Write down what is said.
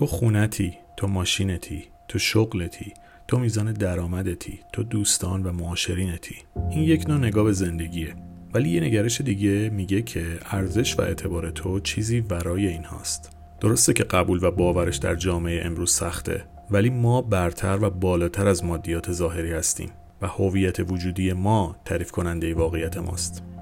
تو خونتی، تو ماشینتی، تو شغلتی، تو میزان درآمدتی، تو دوستان و معاشرینتی. این یک نوع نگاه به زندگیه، ولی یه نگرش دیگه میگه که ارزش و اعتبار تو چیزی ورای این هاست. درسته که قبول و باورش در جامعه امروز سخته، ولی ما برتر و بالاتر از مادیات ظاهری هستیم و هویت وجودی ما تعریف کننده واقعیت ماست.